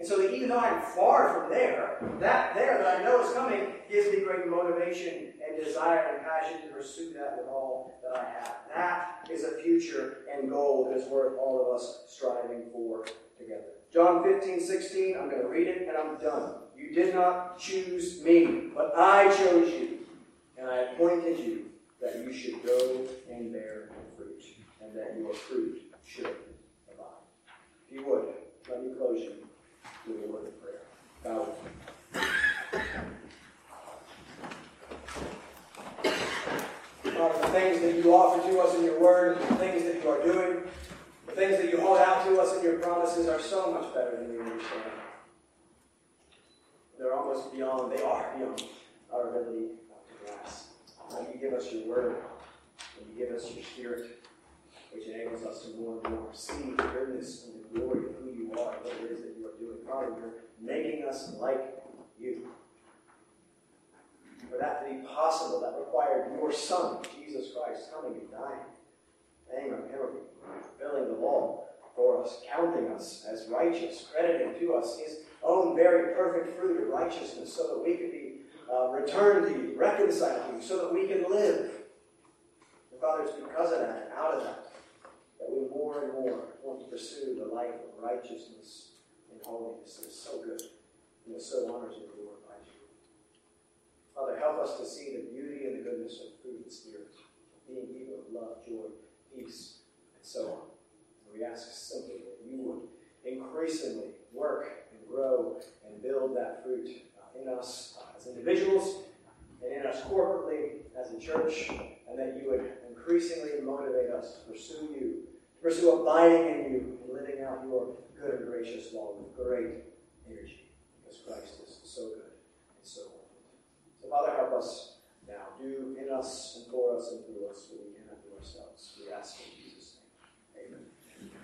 And so that even though I'm far from there, that I know is coming gives me great motivation and desire and passion to pursue that with all that I have. That is a future and goal that is worth all of us striving for together. John 15:16, I'm going to read it and I'm done. You did not choose me, but I chose you, and I appointed you that you should go and bear fruit, and that your fruit should abide. If you would, let me close you with a word of prayer. God, the things that you offer to us in your word, the things that you are doing, the things that you hold out to us in your promises are so much better than we understand. They're almost beyond, they are beyond our ability to grasp. You give us your word, and you give us your spirit, which enables us to more and more see the goodness and the glory of who you are and what it is that you are doing. Father, you're making us like you. For that to be possible, that required your Son, Jesus Christ, coming and dying, hanging on a tree, filling the law for us, counting us as righteous, crediting to us his own very perfect fruit of righteousness so that we could be returned to you, reconciled to you, so that we can live. And Father, it's because of that, out of that, that we more and more want to pursue the life of righteousness and holiness. It's so good, and it's so honors and glorifies you. Father, help us to see the beauty and the goodness of fruit and spirit, being evil of love, joy, peace, and so on. And we ask simply that you would increasingly work and grow and build that fruit in us as individuals and in us corporately as a church, and that you would increasingly motivate us to pursue you, to pursue abiding in you and living out your good and gracious law with great energy, because Christ is so good and so wonderful. So Father, help us now. Do in us and for us and through us what we cannot do ourselves. We ask you.